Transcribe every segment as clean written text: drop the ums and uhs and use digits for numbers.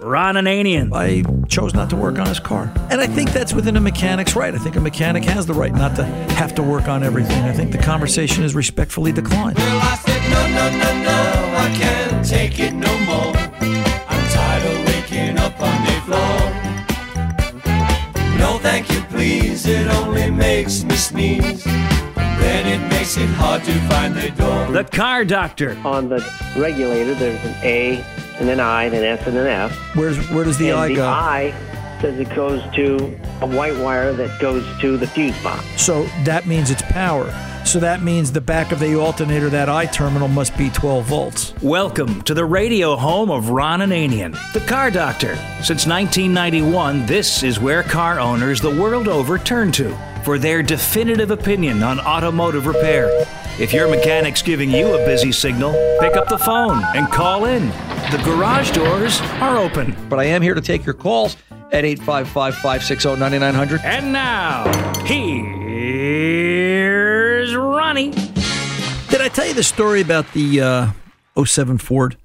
Ron Ananian. I chose not to work on his car. And I think that's within a mechanic's right. I think a mechanic has the right not to have to work on everything. I think the conversation is respectfully declined. Well, I said, no, I can't take it no more. I'm tired of waking up on the floor. No, thank you, please. It only makes me sneeze. Then it makes it hard to find the door. The Car Doctor. On the regulator, there's an A, and an I, and an S, and an F. Where does the I go? The I says it goes to a white wire that goes to the fuse box. So that means it's power. So that means the back of the alternator, that I terminal, must be 12 volts. Welcome to the radio home of Ron Ananian, the Car Doctor. Since 1991, this is where car owners the world over turn to for their definitive opinion on automotive repair. If your mechanic's giving you a busy signal, pick up the phone and call in. The garage doors are open. But I am here to take your calls at 855-560-9900. And now, here's Ronnie. Did I tell you the story about the 07 Ford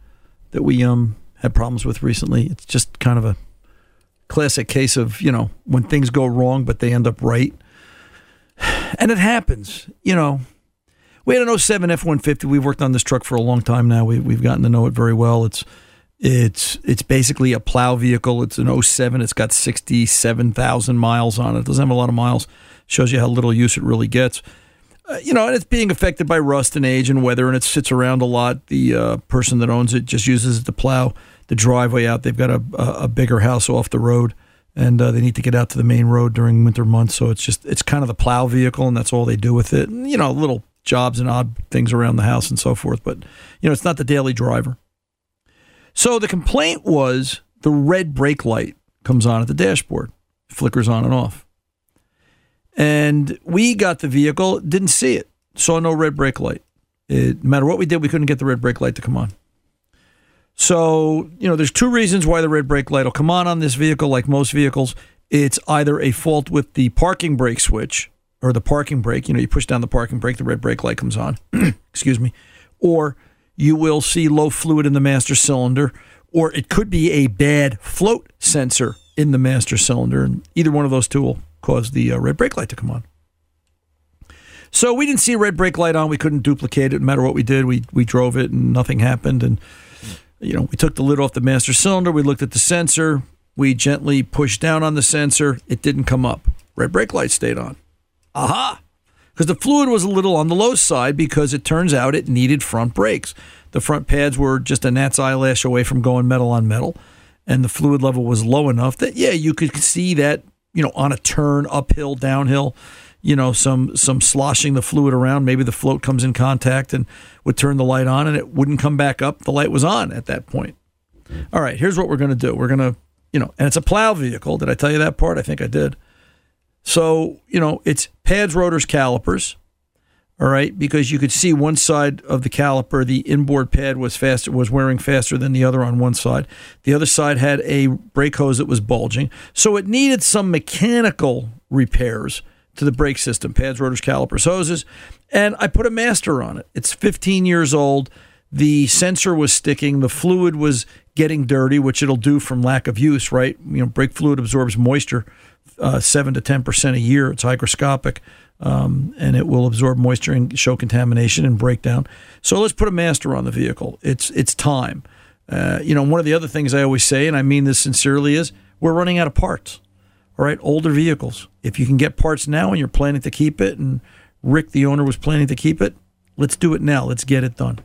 that we had problems with recently? It's just kind of a classic case of, you know, when things go wrong, but they end up right. And it happens, you know. We had an 07 F-150. We've worked on this truck for a long time now. We've gotten to know it very well. It's basically a plow vehicle. It's an 07. It's got 67,000 miles on it. It doesn't have a lot of miles. Shows you how little use it really gets. You know, and it's being affected by rust and age and weather, and it sits around a lot. The person that owns it just uses it to plow the driveway out. They've got a bigger house off the road, and they need to get out to the main road during winter months. So it's kind of the plow vehicle, and that's all they do with it. And, you know, little jobs and odd things around the house and so forth. But, you know, it's not the daily driver. So the complaint was the red brake light comes on at the dashboard, flickers on and off. And we got the vehicle, didn't see it, saw no red brake light. No matter what we did, we couldn't get the red brake light to come on. So, you know, there's two reasons why the red brake light will come on this vehicle, like most vehicles. It's either a fault with the parking brake switch, or the parking brake, you know, you push down the parking brake, the red brake light comes on, excuse me, or you will see low fluid in the master cylinder, or it could be a bad float sensor in the master cylinder, and either one of those two will cause the red brake light to come on. So we didn't see a red brake light on, we couldn't duplicate it, no matter what we did, we drove it and nothing happened, and, you know, we took the lid off the master cylinder, we looked at the sensor, we gently pushed down on the sensor, it didn't come up, red brake light stayed on. Aha! Because the fluid was a little on the low side because it turns out it needed front brakes. The front pads were just a gnat's eyelash away from going metal on metal, and the fluid level was low enough that, yeah, you could see that, you know, on a turn, uphill, downhill, you know, some sloshing the fluid around. Maybe the float comes in contact and would turn the light on, and it wouldn't come back up. The light was on at that point. All right, here's what we're going to do. We're going to, you know, and it's a plow vehicle. Did I tell you that part? I think I did. So, you know, it's pads, rotors, calipers. All right, because you could see one side of the caliper, the inboard pad was wearing faster than the other on one side. The other side had a brake hose that was bulging. So it needed some mechanical repairs to the brake system, pads, rotors, calipers, hoses. And I put a master on it. It's 15 years old. The sensor was sticking. The fluid was getting dirty, which it'll do from lack of use, right? You know, brake fluid absorbs moisture 7 to 10% a year. It's hygroscopic. And it will absorb moisture and show contamination and breakdown. So let's put a master on the vehicle. It's time. You know, one of the other things I always say, and I mean this sincerely, is we're running out of parts. All right, older vehicles. If you can get parts now and you're planning to keep it, and Rick, the owner, was planning to keep it, let's do it now. Let's get it done.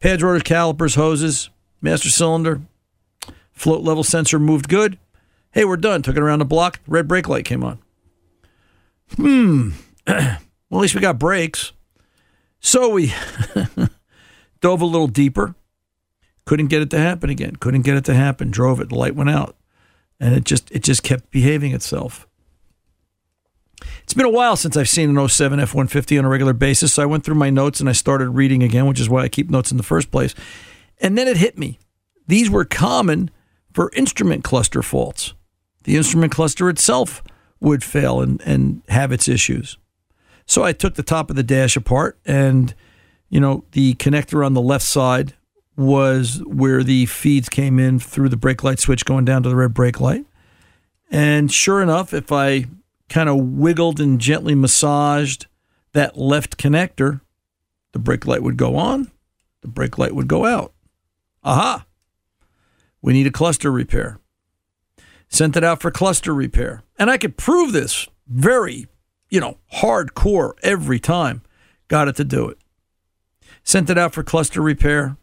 Pads, rotors, calipers, hoses, master cylinder, float level sensor moved good. Hey, we're done. Took it around the block. Red brake light came on. Well, at least we got brakes. So we dove a little deeper. Couldn't get it to happen again. Drove it. The light went out. And it just kept behaving itself. It's been a while since I've seen an 07 F-150 on a regular basis. So I went through my notes and I started reading again, which is why I keep notes in the first place. And then it hit me. These were common for instrument cluster faults. The instrument cluster itself would fail and have its issues. So I took the top of the dash apart, and, you know, the connector on the left side was where the feeds came in through the brake light switch going down to the red brake light. And sure enough, if I kind of wiggled and gently massaged that left connector, the brake light would go on, the brake light would go out. Aha! We need a cluster repair. Sent it out for cluster repair. And I could prove this very, you know, hardcore every time. Got it to do it. Sent it out for cluster repair.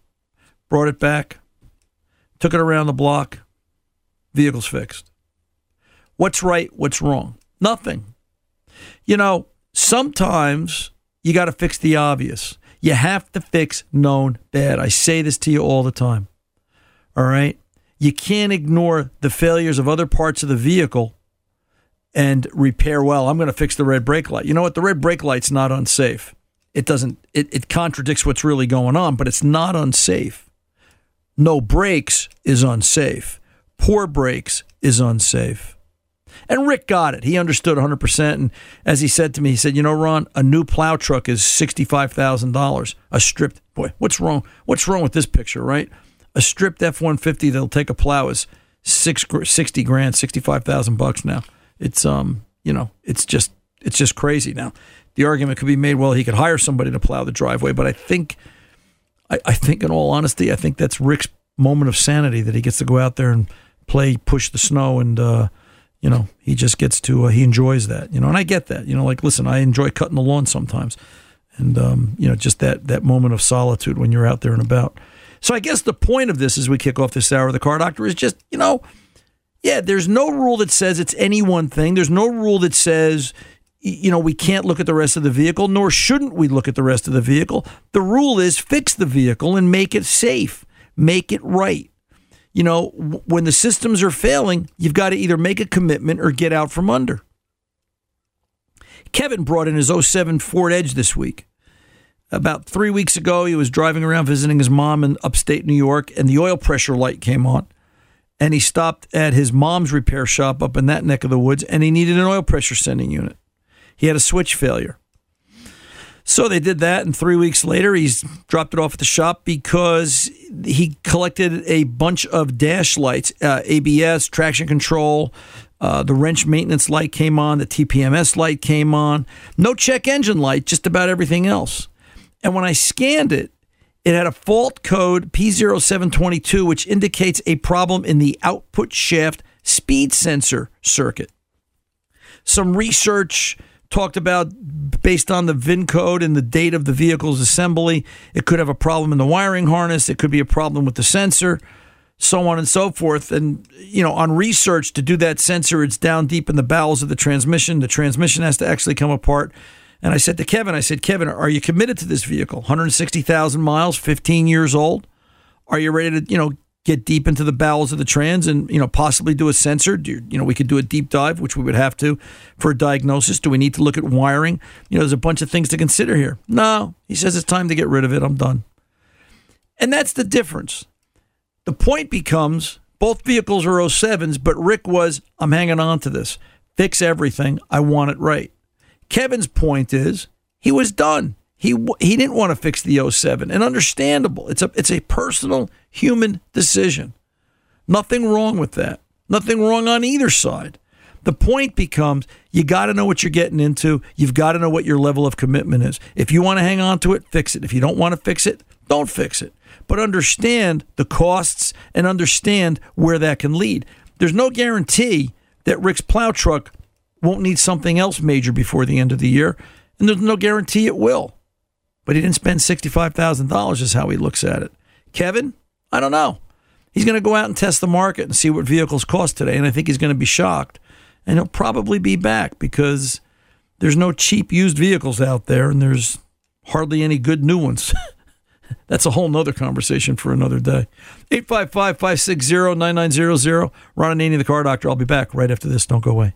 Brought it back. Took it around the block. Vehicle's fixed. What's right? What's wrong? Nothing. You know, sometimes you got to fix the obvious. You have to fix known bad. I say this to you all the time. All right? You can't ignore the failures of other parts of the vehicle and repair, well, I'm going to fix the red brake light. You know what? The red brake light's not unsafe. It contradicts what's really going on, but it's not unsafe. No brakes is unsafe. Poor brakes is unsafe. And Rick got it. He understood 100%. And as he said to me, he said, you know, Ron, a new plow truck is $65,000. A stripped, boy, what's wrong? What's wrong with this picture, right? A stripped F-150 that'll take a plow is $60,000, $65,000 now. It's you know, it's just crazy now. The argument could be made, well, he could hire somebody to plow the driveway, but I think in all honesty, I think that's Rick's moment of sanity that he gets to go out there and play, push the snow, and you know, he just gets to he enjoys that, you know, and I get that, you know, like listen, I enjoy cutting the lawn sometimes, and you know, just that moment of solitude when you're out there and about. So I guess the point of this as we kick off this hour of The Car Doctor is just, you know, yeah, there's no rule that says it's any one thing. There's no rule that says, you know, we can't look at the rest of the vehicle, nor shouldn't we look at the rest of the vehicle. The rule is fix the vehicle and make it safe. Make it right. You know, when the systems are failing, you've got to either make a commitment or get out from under. Kevin brought in his 07 Ford Edge this week. About 3 weeks ago, he was driving around visiting his mom in upstate New York, and the oil pressure light came on. And he stopped at his mom's repair shop up in that neck of the woods, and he needed an oil pressure sending unit. He had a switch failure. So they did that, and 3 weeks later, he's dropped it off at the shop because he collected a bunch of dash lights, ABS, traction control. The wrench maintenance light came on. The TPMS light came on. No check engine light, just about everything else. And when I scanned it, it had a fault code P0722, which indicates a problem in the output shaft speed sensor circuit. Some research talked about based on the VIN code and the date of the vehicle's assembly. It could have a problem in the wiring harness. It could be a problem with the sensor, so on and so forth. And, you know, on research to do that sensor, it's down deep in the bowels of the transmission. The transmission has to actually come apart. And I said to Kevin, are you committed to this vehicle? 160,000 miles, 15 years old. Are you ready to, you know, get deep into the bowels of the trans and, you know, possibly do a sensor? You know, we could do a deep dive, which we would have to for a diagnosis. Do we need to look at wiring? You know, there's a bunch of things to consider here. No, he says it's time to get rid of it. I'm done. And that's the difference. The point becomes both vehicles are 07s, but Rick was, I'm hanging on to this. Fix everything. I want it right. Kevin's point is he was done. He didn't want to fix the 07, and understandable. It's a personal human decision. Nothing wrong with that. Nothing wrong on either side. The point becomes you got to know what you're getting into. You've got to know what your level of commitment is. If you want to hang on to it, fix it. If you don't want to fix it, don't fix it. But understand the costs and understand where that can lead. There's no guarantee that Rick's plow truck won't need something else major before the end of the year, and there's no guarantee it will. But he didn't spend $65,000 is how he looks at it. Kevin, I don't know. He's going to go out and test the market and see what vehicles cost today, and I think he's going to be shocked. And he'll probably be back because there's no cheap used vehicles out there, and there's hardly any good new ones. That's a whole nother conversation for another day. 855-560-9900. Ron Ananian, The Car Doctor. I'll be back right after this. Don't go away.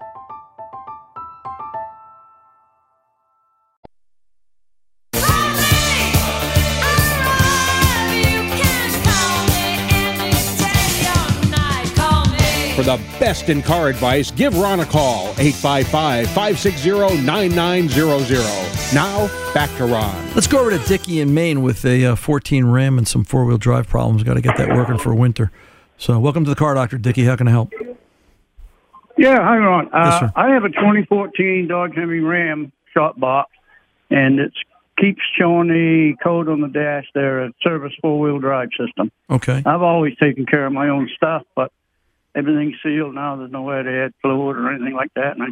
For the best in car advice, give Ron a call, 855-560-9900. Now, back to Ron. Let's go over to Dickie in Maine with a 14 Ram and some four-wheel drive problems. Got to get that working for winter. So welcome to The Car Doctor, Dickie. How can I help? Yeah, hi, Ron. Yes, I have a 2014 Dodge Ram shop box, and it keeps showing the code on the dash there, a service four-wheel drive system. Okay. I've always taken care of my own stuff, but everything's sealed now. There's no way to add fluid or anything like that. And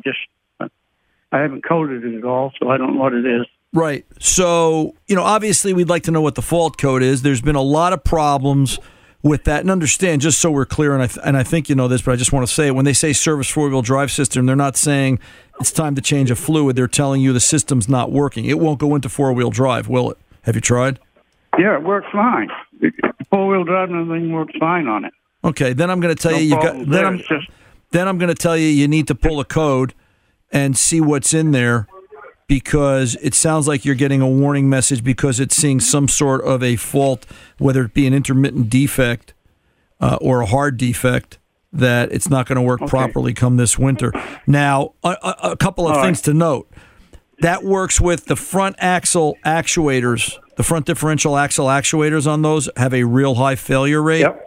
I haven't coded it at all, so I don't know what it is. Right. So, you know, obviously we'd like to know what the fault code is. There's been a lot of problems with that. And understand, just so we're clear, and I think you know this, but I just want to say it. When they say service four-wheel drive system, they're not saying it's time to change a fluid. They're telling you the system's not working. It won't go into four-wheel drive, will it? Have you tried? Yeah, it works fine. Four-wheel drive and everything works fine on it. Okay, then I'm going to tell you. Then I'm going to tell you you need to pull a code and see what's in there, because it sounds like you're getting a warning message because it's seeing some sort of a fault, whether it be an intermittent defect or a hard defect, that it's not going to work properly come this winter. Now, a couple of things to note. That works with the front axle actuators. The front differential axle actuators on those have a real high failure rate. Yep.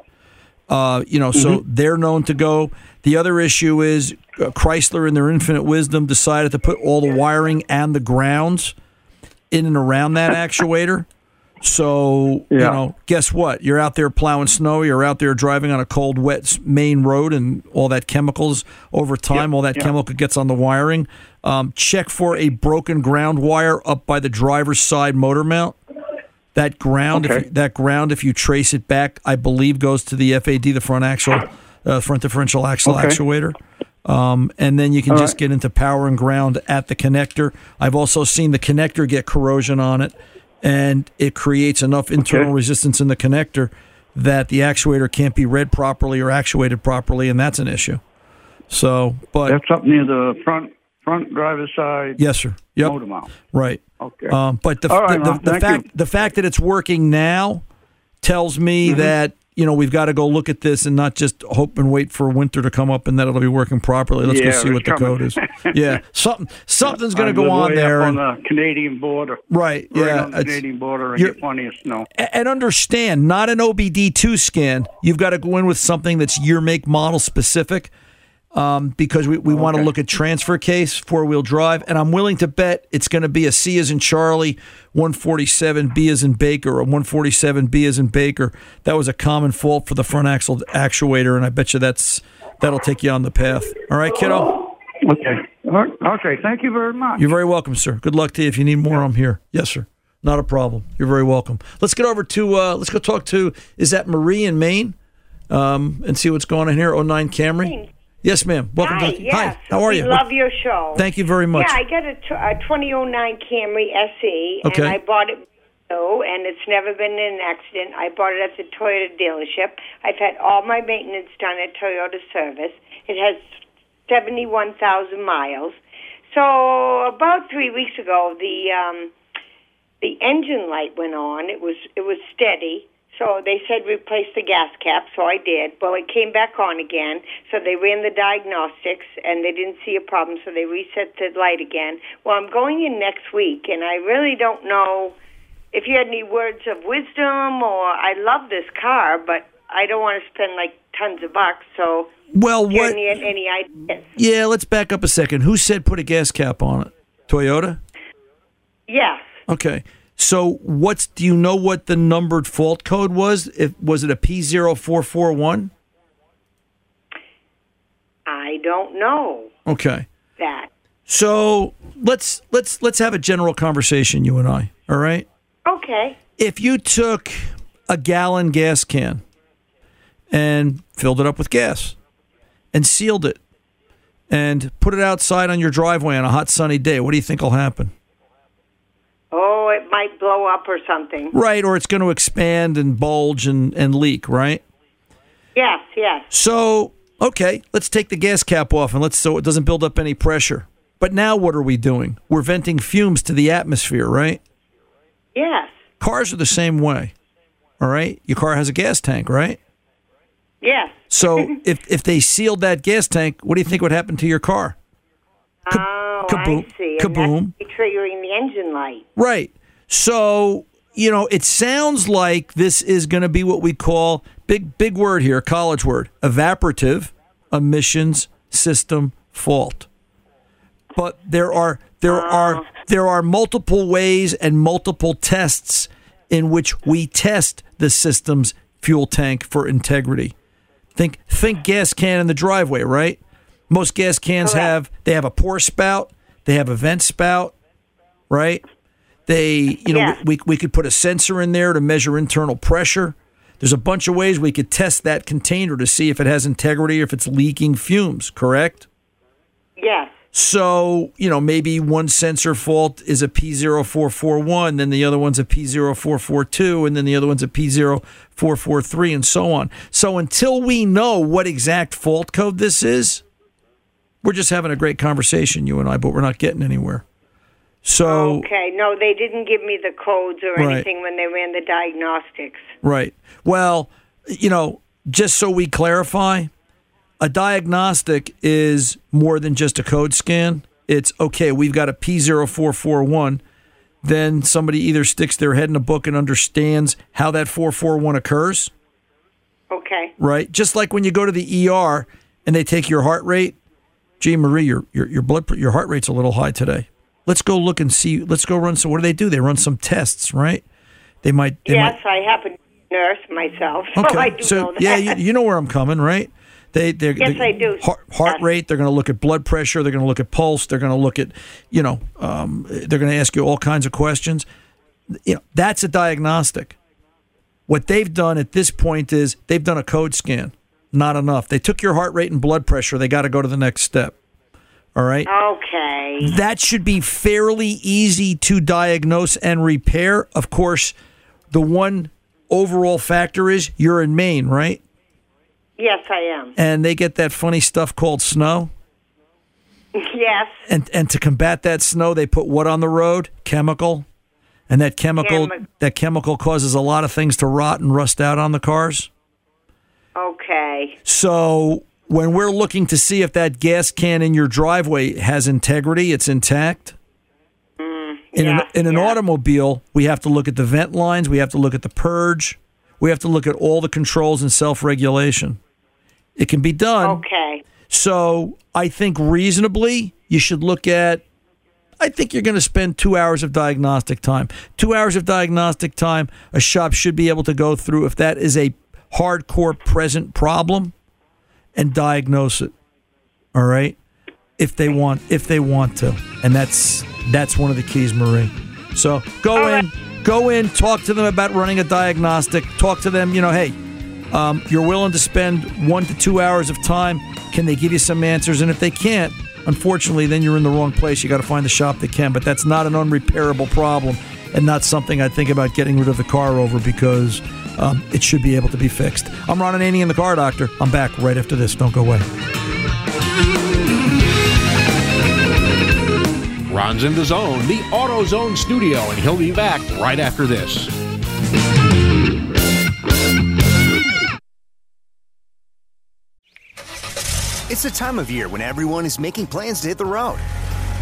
So they're known to go. The other issue is Chrysler, in their infinite wisdom, decided to put all the wiring and the grounds in and around that actuator. So, guess what? You're out there plowing snow, you're out there driving on a cold, wet main road, and all that chemicals over time, chemical gets on the wiring. Check for a broken ground wire up by the driver's side motor mount. That ground, if you trace it back, I believe goes to the FAD, the front differential axle actuator. And then you can get into power and ground at the connector. I've also seen the connector get corrosion on it, and it creates enough internal resistance in the connector that the actuator can't be read properly or actuated properly, and that's an issue. So, but that's up near the front driver's side. Yes, sir. Yep. Motor mount. Right. Okay. The fact that it's working now tells me that we've got to go look at this and not just hope and wait for winter to come up and that it'll be working properly. Let's go see what the code is. Yeah, something's going to go on there. On the Canadian border. Right, yeah. On the Canadian border and get plenty of snow. And understand, not an OBD2 scan. You've got to go in with something that's year, make, model specific, because we want to look at transfer case, four-wheel drive, and I'm willing to bet it's going to be a C as in Charlie, 147, B as in Baker, or 147, B as in Baker. That was a common fault for the front axle actuator, and I bet you that'll take you on the path. All right, kiddo? Okay, thank you very much. You're very welcome, sir. Good luck to you. If you need more, I'm here. Yes, sir. Not a problem. You're very welcome. Let's get over to, let's go talk to, is that Marie in Maine? And see what's going on here, 09 Camry. Yes, ma'am. Welcome back. Yes. Hi, how are you? We love your show. Thank you very much. Yeah, I got a 2009 Camry SE, and I bought it new, and it's never been in an accident. I bought it at the Toyota dealership. I've had all my maintenance done at Toyota Service. It has 71,000 miles. So about 3 weeks ago, the engine light went on. It was steady. So they said replace the gas cap, so I did. Well, it came back on again, so they ran the diagnostics, and they didn't see a problem, so they reset the light again. Well, I'm going in next week, and I really don't know if you had any words of wisdom, or I love this car, but I don't want to spend, like, tons of bucks, so do you need any ideas? Yeah, let's back up a second. Who said put a gas cap on it? Toyota? Yeah. Okay. So do you know what the numbered fault code was? Was it a P0441? I don't know. Okay. That. So let's have a general conversation, you and I, all right? Okay. If you took a gallon gas can and filled it up with gas and sealed it and put it outside on your driveway on a hot sunny day, what do you think will happen? Oh, it might blow up or something. Right, or it's going to expand and bulge and leak, right? Yes, yes. So, okay, let's take the gas cap off and so it doesn't build up any pressure. But now what are we doing? We're venting fumes to the atmosphere, right? Yes. Cars are the same way, all right? Your car has a gas tank, right? Yes. So if they sealed that gas tank, what do you think would happen to your car? Kaboom. I see. And kaboom. That's triggering the engine light. Right. So, it sounds like this is going to be what we call, big word here, college word, evaporative emissions system fault. But there are multiple ways and multiple tests in which we test the system's fuel tank for integrity. Think gas can in the driveway, right? Most gas cans have a pour spout, they have a vent spout, right? We could put a sensor in there to measure internal pressure. There's a bunch of ways we could test that container to see if it has integrity or if it's leaking fumes, correct? Yes. So, maybe one sensor fault is a P0441, then the other one's a P0442, and then the other one's a P0443, and so on. So until we know what exact fault code this is, We're just having a great conversation, you and I, but we're not getting anywhere. So okay, no, they didn't give me the codes or anything when they ran the diagnostics. Right. Well, you know, just so we clarify, a diagnostic is more than just a code scan. It's, okay, we've got a P0441. Then somebody either sticks their head in a book and understands how that 441 occurs. Okay. Right? Just like when you go to the ER and they take your heart rate. Gee, Marie, your heart rate's a little high today. Let's go look and see. Let's go run. So what do they do? They run some tests, right? They might. I happen to be a nurse myself, so okay. I do know that. Yeah, you know where I'm coming, right? I do. Heart rate. They're going to look at blood pressure. They're going to look at pulse. They're going to look at, they're going to ask you all kinds of questions. You know, that's a diagnostic. What they've done at this point is they've done a code scan. Not enough. They took your heart rate and blood pressure. They got to go to the next step. All right? Okay. That should be fairly easy to diagnose and repair. Of course, the one overall factor is you're in Maine, right? Yes, I am. And they get that funny stuff called snow? Yes. And to combat that snow, they put what on the road? Chemical. And that chemical, causes a lot of things to rot and rust out on the cars. Okay. So when we're looking to see if that gas can in your driveway has integrity, it's intact. In an automobile, we have to look at the vent lines. We have to look at the purge. We have to look at all the controls and self-regulation. It can be done. Okay. So I think reasonably you should look at, I think you're going to spend 2 hours of diagnostic time. 2 hours of diagnostic time a shop should be able to go through if that is a hardcore present problem. And diagnose it, all right? If they want to, and that's one of the keys, Marie. So go in, talk to them about running a diagnostic. Talk to them, hey, you're willing to spend 1 to 2 hours of time. Can they give you some answers? And if they can't, unfortunately, then you're in the wrong place. You got to find the shop that can. But that's not an unrepairable problem, and not something I think about getting rid of the car over because. It should be able to be fixed. I'm Ron Ananian, The Car Doctor. I'm back right after this. Don't go away. Ron's in the zone, the AutoZone studio, and he'll be back right after this. It's the time of year when everyone is making plans to hit the road.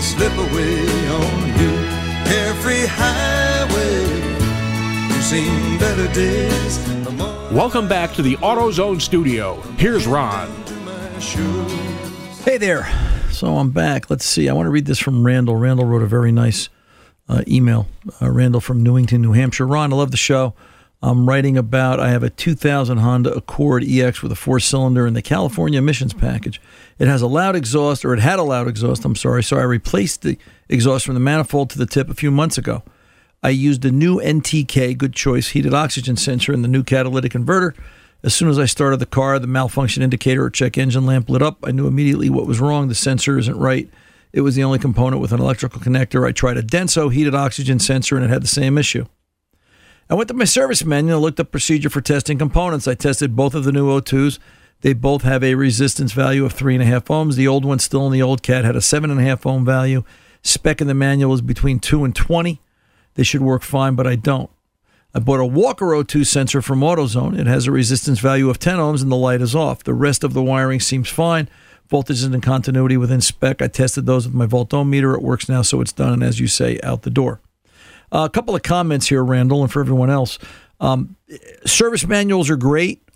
Slip away on you. Every highway, you've seen better days. Welcome back to the AutoZone studio. Here's Ron. Hey there. So I'm back. Let's see. I want to read this from Randall. Randall wrote a very nice email. Randall from Newington, New Hampshire. Ron, I love the show. I'm writing about, I have a 2000 Honda Accord EX with a four-cylinder in the California emissions package. It has a loud exhaust, or it had a loud exhaust, I'm sorry, so I replaced the exhaust from the manifold to the tip a few months ago. I used a new NTK, good choice, heated oxygen sensor and the new catalytic converter. As soon as I started the car, the malfunction indicator or check engine lamp lit up. I knew immediately what was wrong. The sensor isn't right. It was the only component with an electrical connector. I tried a Denso heated oxygen sensor and it had the same issue. I went to my service manual and looked up procedure for testing components. I tested both of the new O2s. They both have a resistance value of 3.5 ohms. The old one, still in the old cat, had a 7.5 ohm value. Spec in the manual is between 2 and 20. They should work fine, but I don't. I bought a Walker O2 sensor from AutoZone. It has a resistance value of 10 ohms and the light is off. The rest of the wiring seems fine. Voltage is in continuity within spec. I tested those with my voltometer. It works now, so it's done, and as you say, out the door. A couple of comments here, Randall, and for everyone else. Service manuals are great,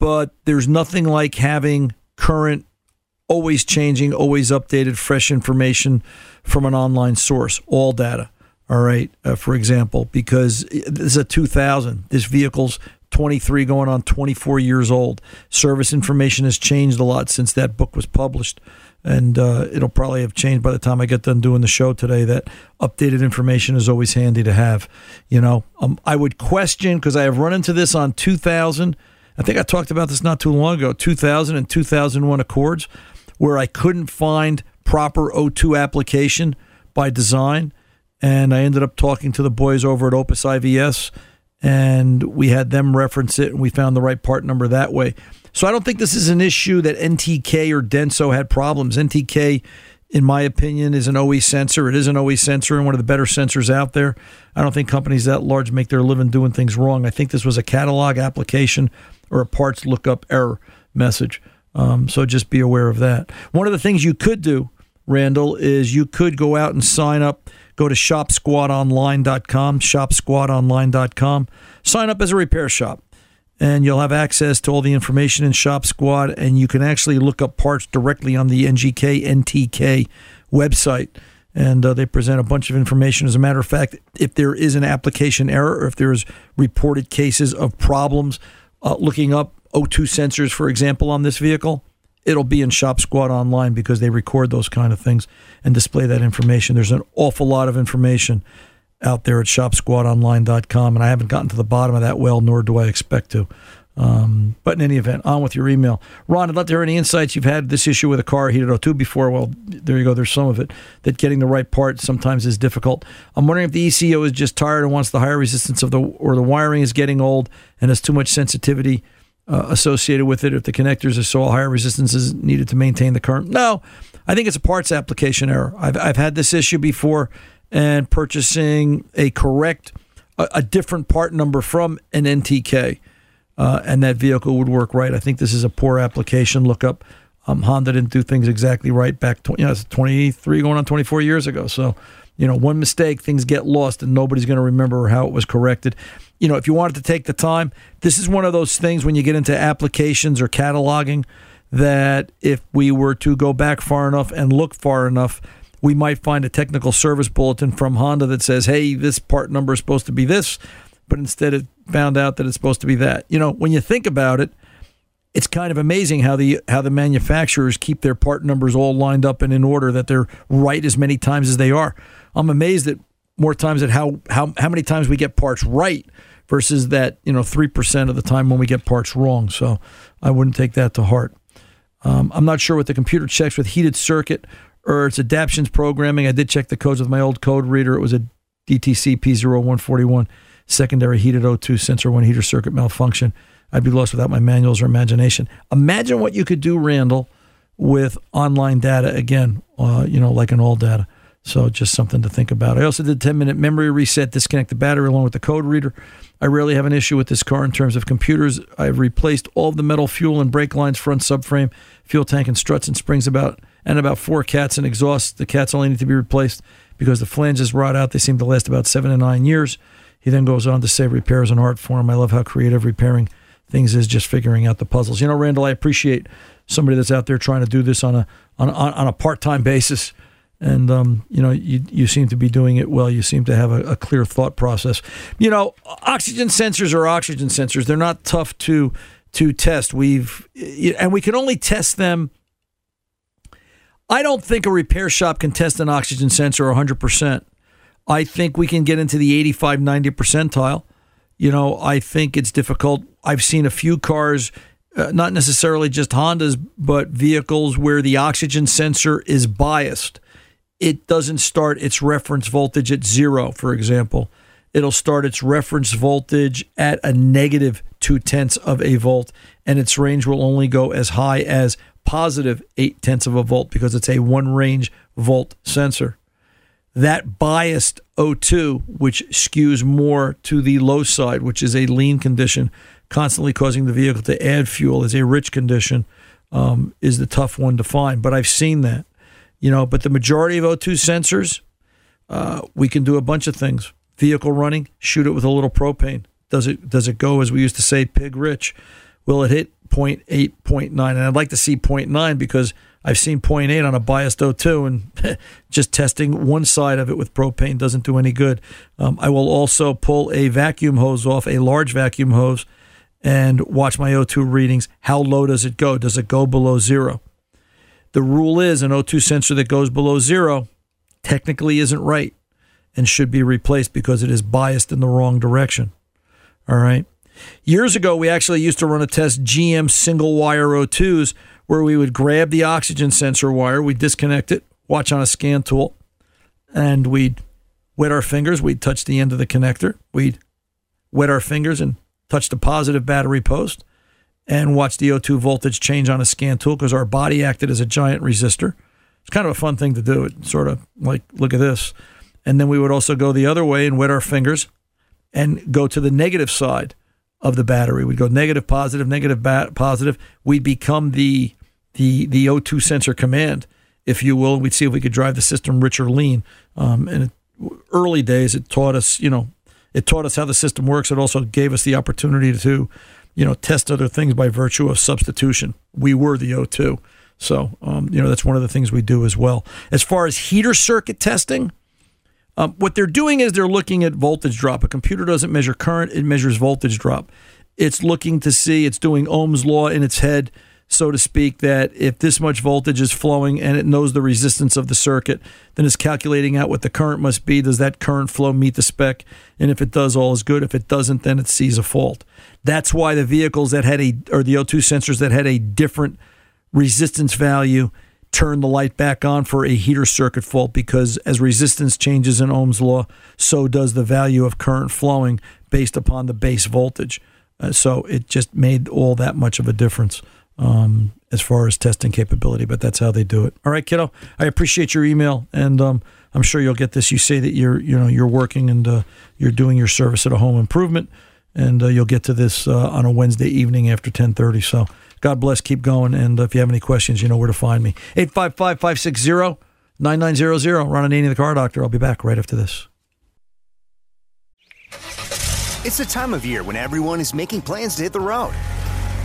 but there's nothing like having current, always changing, always updated, fresh information from an online source, all data, all right, for example, because this is a 2000. This vehicle's 23 going on 24 years old. Service information has changed a lot since that book was published. And it'll probably have changed by the time I get done doing the show today. That updated information is always handy to have. You know, I would question, because I have run into this on 2000. I think I talked about this not too long ago, 2000 and 2001 Accords, where I couldn't find proper O2 application by design. And I ended up talking to the boys over at Opus IVS, and we had them reference it, and we found the right part number that way. So I don't think this is an issue that NTK or Denso had problems. NTK, in my opinion, is an OE sensor. It is an OE sensor and one of the better sensors out there. I don't think companies that large make their living doing things wrong. I think this was a catalog application or a parts lookup error message. So just be aware of that. One of the things you could do, Randall, is you could go out and sign up. Go to shopsquadonline.com, shopsquadonline.com. Sign up as a repair shop, and you'll have access to all the information in Shop Squad, and you can actually look up parts directly on the NTK website, and they present a bunch of information. As a matter of fact, if there is an application error or if there's reported cases of problems, looking up O2 sensors, for example, on this vehicle, it'll be in Shop Squad Online because they record those kind of things and display that information. There's an awful lot of information out there at shopsquadonline.com, and I haven't gotten to the bottom of that well, nor do I expect to. But in any event, on with your email. Ron, I'd love to hear any insights you've had this issue with a car heated O2 before. Well, there you go. There's some of it, that getting the right part sometimes is difficult. I'm wondering if the ECO is just tired and wants the higher resistance of the wiring is getting old and has too much sensitivity associated with it. If the connectors are so higher resistance is needed to maintain the current. No, I think it's a parts application error. I've had this issue before, and purchasing a different part number from an NTK, and that vehicle would work right. I think this is a poor application lookup. Honda didn't do things exactly right back, it's 23 going on 24 years ago. So, one mistake, things get lost, and nobody's going to remember how it was corrected. If you wanted to take the time, this is one of those things when you get into applications or cataloging that if we were to go back far enough and look far enough, we might find a technical service bulletin from Honda that says, hey, this part number is supposed to be this, but instead it found out that it's supposed to be that. When you think about it, it's kind of amazing how the manufacturers keep their part numbers all lined up and in order, that they're right as many times as they are. I'm amazed at more times at how many times we get parts right versus that 3% of the time when we get parts wrong. So I wouldn't take that to heart. I'm not sure what the computer checks with heated circuit or its adaptions programming. I did check the codes with my old code reader. It was a DTC P0441 secondary heated O2 sensor 1 heater circuit malfunction. I'd be lost without my manuals or imagination. Imagine what you could do, Randall, with online data again, like in all data. So just something to think about. I also did a 10-minute memory reset, disconnect the battery along with the code reader. I rarely have an issue with this car in terms of computers. I've replaced all of the metal fuel and brake lines, front subframe, fuel tank, and struts and springs about 4 cats and exhausts. The cats only need to be replaced because the flanges rot out. They seem to last about 7 to 9 years. He then goes on to say repair is an art form. I love how creative repairing things is just figuring out the puzzles. You know, Randall, I appreciate somebody that's out there trying to do this on a part-time basis. And, you know, you seem to be doing it well. You seem to have a clear thought process. You know, oxygen sensors are oxygen sensors. They're not tough to test. And we can only test them. I don't think a repair shop can test an oxygen sensor 100%. I think we can get into the 85, 90 percentile. You know, I think it's difficult. I've seen a few cars, not necessarily just Hondas, but vehicles where the oxygen sensor is biased. It doesn't start its reference voltage at zero, for example. It'll start its reference voltage at a negative 0.2 volts, and its range will only go as high as positive 0.8 volts because it's a one-range volt sensor. That biased O2, which skews more to the low side, which is a lean condition, constantly causing the vehicle to add fuel, is a rich condition, is the tough one to find. But I've seen that. You know, but the majority of O2 sensors, we can do a bunch of things. Vehicle running, shoot it with a little propane. Does it go, as we used to say, pig rich? Will it hit 0.8, 0.9? And I'd like to see 0.9 because I've seen 0.8 on a biased O2, and just testing one side of it with propane doesn't do any good. I will also pull a vacuum hose off, a large vacuum hose, and watch my O2 readings. How low does it go? Does it go below zero? The rule is an O2 sensor that goes below zero technically isn't right and should be replaced because it is biased in the wrong direction. All right. Years ago, we actually used to run a test GM single wire O2s where we would grab the oxygen sensor wire, we'd disconnect it, watch on a scan tool, and we'd wet our fingers. We'd touch the end of the connector. We'd wet our fingers and touch the positive battery post, and watch the O2 voltage change on a scan tool because our body acted as a giant resistor. It's kind of a fun thing to do. It's sort of like, look at this. And then we would also go the other way and wet our fingers and go to the negative side of the battery. We'd go negative, positive. We'd become the O2 sensor command, if you will. We'd see if we could drive the system rich or lean. In early days, it taught us, you know, it taught us how the system works. It also gave us the opportunity to, you know, test other things by virtue of substitution. We were the O2. So, you know, that's one of the things we do as well. As far as heater circuit testing, what they're doing is they're looking at voltage drop. A computer doesn't measure current, it measures voltage drop. It's looking to see, it's doing Ohm's law in its head, so to speak, that if this much voltage is flowing and it knows the resistance of the circuit, then it's calculating out what the current must be. Does that current flow meet the spec? And if it does, all is good. If it doesn't, then it sees a fault. That's why the vehicles that had or the O2 sensors that had a different resistance value turn the light back on for a heater circuit fault, because as resistance changes in Ohm's law, so does the value of current flowing based upon the base voltage. So it just made all that much of a difference as far as testing capability, but that's how they do it. All right, kiddo, I appreciate your email, and I'm sure you'll get this. You say that you're working and you're doing your service at a home improvement, and you'll get to this on a Wednesday evening after 10:30. So God bless, keep going, and if you have any questions, you know where to find me. 855-560-9900. Ron Ananian, the Car Doctor. I'll be back right after this. It's the time of year when everyone is making plans to hit the road.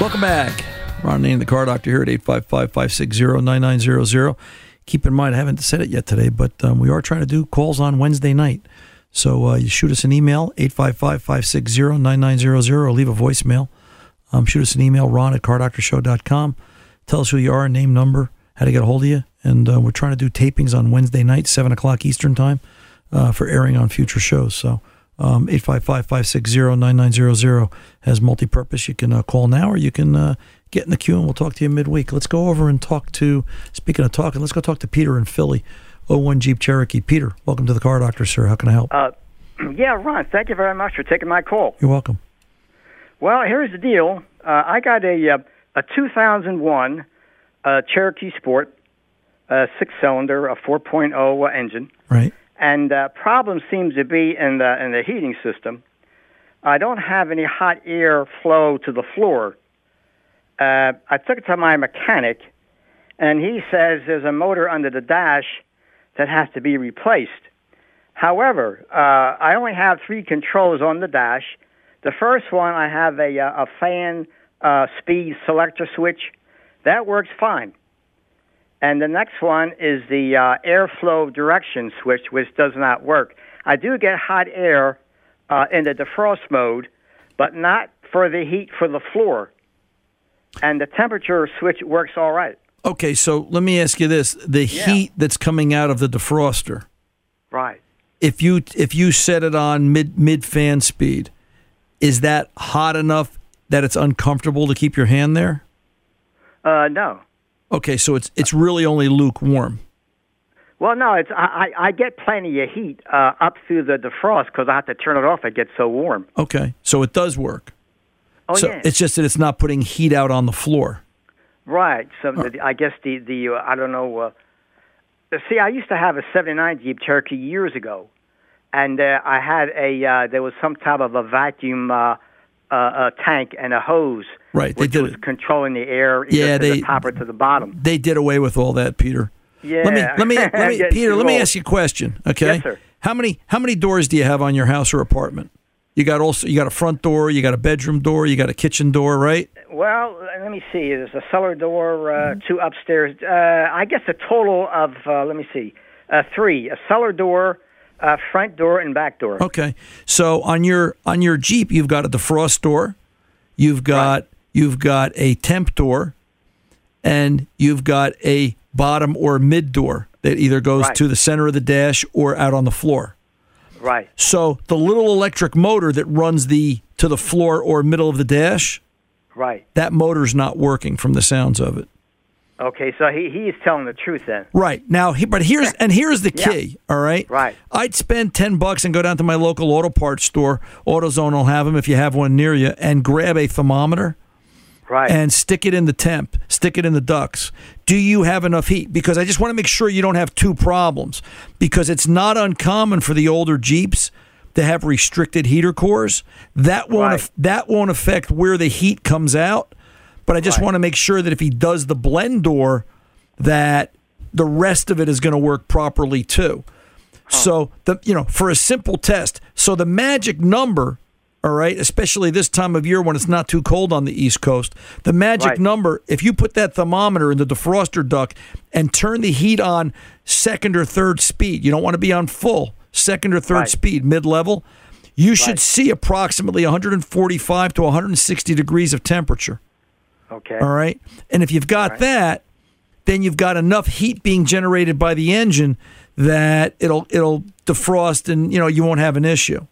Welcome back. Ron Ananian, the Car Doctor, here at 855-560-9900. Keep in mind, I haven't said it yet today, but we are trying to do calls on Wednesday night. So you shoot us an email, 855-560-9900, or leave a voicemail. Shoot us an email, ron@cardoctorshow.com. Tell us who you are, name, number, how to get a hold of you. And we're trying to do tapings on Wednesday night, 7 o'clock Eastern time, for airing on future shows. So 855-560-9900 has multi-purpose. You can call now, or you can get in the queue, and we'll talk to you midweek. Let's go over and talk to, speaking of talking, let's go talk to Peter in Philly. 01 Jeep Cherokee. Peter, welcome to the Car Doctor, sir. How can I help? Yeah, Ron, thank you very much for taking my call. You're welcome. Well, here's the deal. I got a 2001 Cherokee Sport, six-cylinder, a 4.0 engine. Right. And the problem seems to be in the heating system. I don't have any hot air flow to the floor. I took it to my mechanic, and he says there's a motor under the dash that has to be replaced. However, I only have three controls on the dash. The first one, I have a fan speed selector switch. That works fine. And the next one is the airflow direction switch, which does not work. I do get hot air in the defrost mode, but not for the heat for the floor. And the temperature switch works all right. Okay, so let me ask you this. The heat that's coming out of the defroster. Right. If you set it on mid fan speed, is that hot enough that it's uncomfortable to keep your hand there? No. Okay, so it's really only lukewarm. Well, no, I get plenty of heat up through the defrost because I have to turn it off. It gets so warm. Okay, so it does work. Oh, so yeah. It's just that it's not putting heat out on the floor. Right. So I guess the I don't know. See, I used to have a 79 Jeep Cherokee years ago, and I had there was some type of a vacuum tank and a hose, right? Which was controlling the air, the top or to the bottom. They did away with all that, Peter. Yeah. Let me Peter, let me ask you a question. Okay. Yes, sir. How many doors do you have on your house or apartment? You got a front door, you got a bedroom door, you got a kitchen door, right? Well, let me see. There's a cellar door, two upstairs. I guess a total of, three. A cellar door, front door, and back door. Okay. So on your Jeep, you've got a defrost door, you've got a temp door, and you've got a bottom or mid door that either goes to the center of the dash or out on the floor. Right. So the little electric motor that runs to the floor or middle of the dash, right? That motor's not working from the sounds of it. Okay, so he is telling the truth then. Right. Now, but here's the key, all right? Right. I'd spend $10 and go down to my local auto parts store. AutoZone will have them if you have one near you, and grab a thermometer. Right. And stick it in the temp, stick it in the ducts. Do you have enough heat? Because I just want to make sure you don't have two problems, because it's not uncommon for the older Jeeps to have restricted heater cores. That won't affect where the heat comes out, but I just want to make sure that if he does the blend door, that the rest of it is going to work properly too. Huh. So, for a simple test, so the magic number all right, especially this time of year when it's not too cold on the East Coast, the magic number, if you put that thermometer in the defroster duct and turn the heat on second or third speed, you don't want to be on full, second or third speed, mid-level, you should see approximately 145 to 160 degrees of temperature. Okay. All right? And if you've got that, then you've got enough heat being generated by the engine that it'll defrost and, you know, you won't have an issue.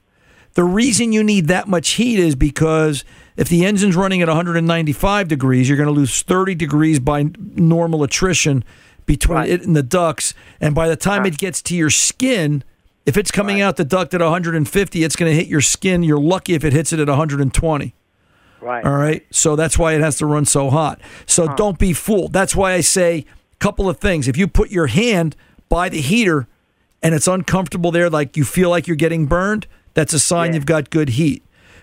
The reason you need that much heat is because if the engine's running at 195 degrees, you're going to lose 30 degrees by normal attrition between it and the ducts. And by the time it gets to your skin, if it's coming out the duct at 150, it's going to hit your skin. You're lucky if it hits it at 120. Right. All right? So that's why it has to run so hot. So don't be fooled. That's why I say a couple of things. If you put your hand by the heater and it's uncomfortable there, like you feel like you're getting burned, that's a sign you've got good heat.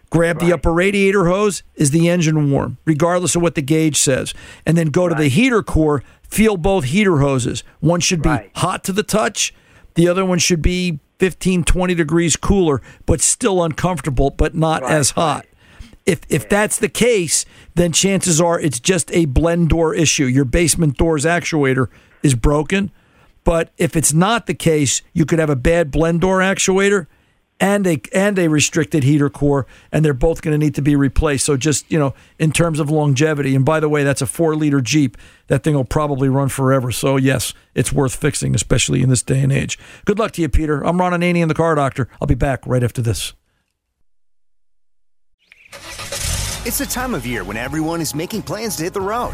Grab the upper radiator hose. Is the engine warm, regardless of what the gauge says? And then go to the heater core, feel both heater hoses. One should be hot to the touch. The other one should be 15, 20 degrees cooler, but still uncomfortable, but not as hot. If that's the case, then chances are it's just a blend door issue. Your basement door's actuator is broken. But if it's not the case, you could have a bad blend door actuator and a restricted heater core, and they're both going to need to be replaced. So just, you know, in terms of longevity, and by the way, that's a 4-liter Jeep. That thing will probably run forever. So yes, it's worth fixing, especially in this day and age. Good luck to you, Peter. I'm Ron Ananian, the Car Doctor. I'll be back right after this. It's the time of year when everyone is making plans to hit the road.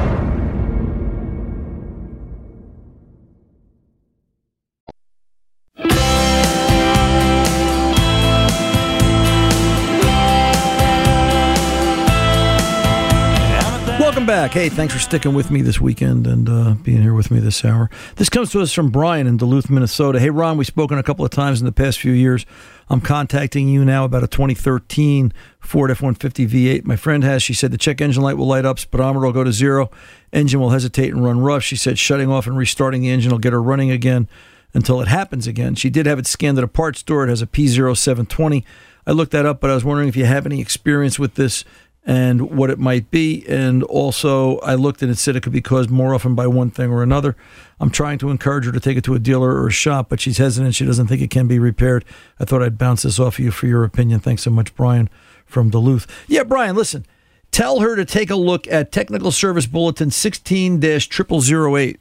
Back. Hey, thanks for sticking with me this weekend and being here with me this hour. This comes to us from Brian in Duluth, Minnesota. Hey, Ron, we've spoken a couple of times in the past few years. I'm contacting you now about a 2013 Ford F-150 V8. My friend has. She said the check engine light will light up, speedometer will go to zero, engine will hesitate and run rough. She said shutting off and restarting the engine will get her running again until it happens again. She did have it scanned at a parts store. It has a P0720. I looked that up, but I was wondering if you have any experience with this and what it might be. And also, I looked and it said it could be caused more often by one thing or another. I'm trying to encourage her to take it to a dealer or a shop, but she's hesitant. She doesn't think it can be repaired. I thought I'd bounce this off of you for your opinion. Thanks so much, Brian from Duluth. Yeah, Brian, listen, tell her to take a look at Technical Service Bulletin 16-0008.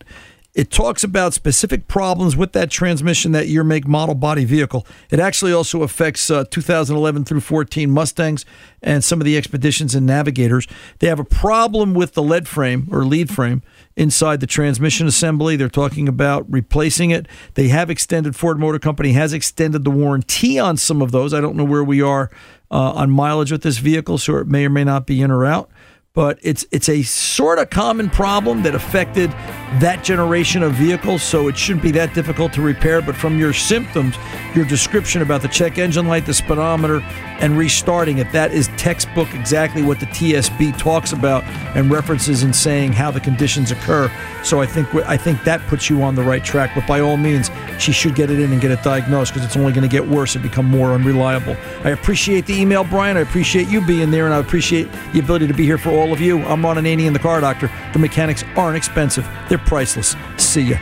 It talks about specific problems with that transmission, that year, make, model, body, vehicle. It actually also affects 2011 through 14 Mustangs and some of the Expeditions and Navigators. They have a problem with the lead frame or lead frame inside the transmission assembly. They're talking about replacing it. They have extended, Ford Motor Company has extended the warranty on some of those. I don't know where we are on mileage with this vehicle, so it may or may not be in or out. But it's a sort of common problem that affected that generation of vehicles, so it shouldn't be that difficult to repair. But from your symptoms, your description about the check engine light, the speedometer, and restarting it, that is textbook exactly what the TSB talks about and references in saying how the conditions occur. So I think that puts you on the right track. But by all means, she should get it in and get it diagnosed, because it's only going to get worse and become more unreliable. I appreciate the email, Brian. I appreciate you being there, and I appreciate the ability to be here for all of you. I'm Ron Ananian and the Car Doctor. The mechanics aren't expensive. They're priceless. See ya.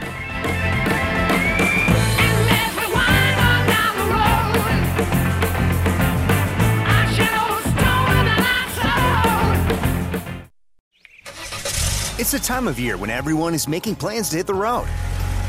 It's the time of year when everyone is making plans to hit the road.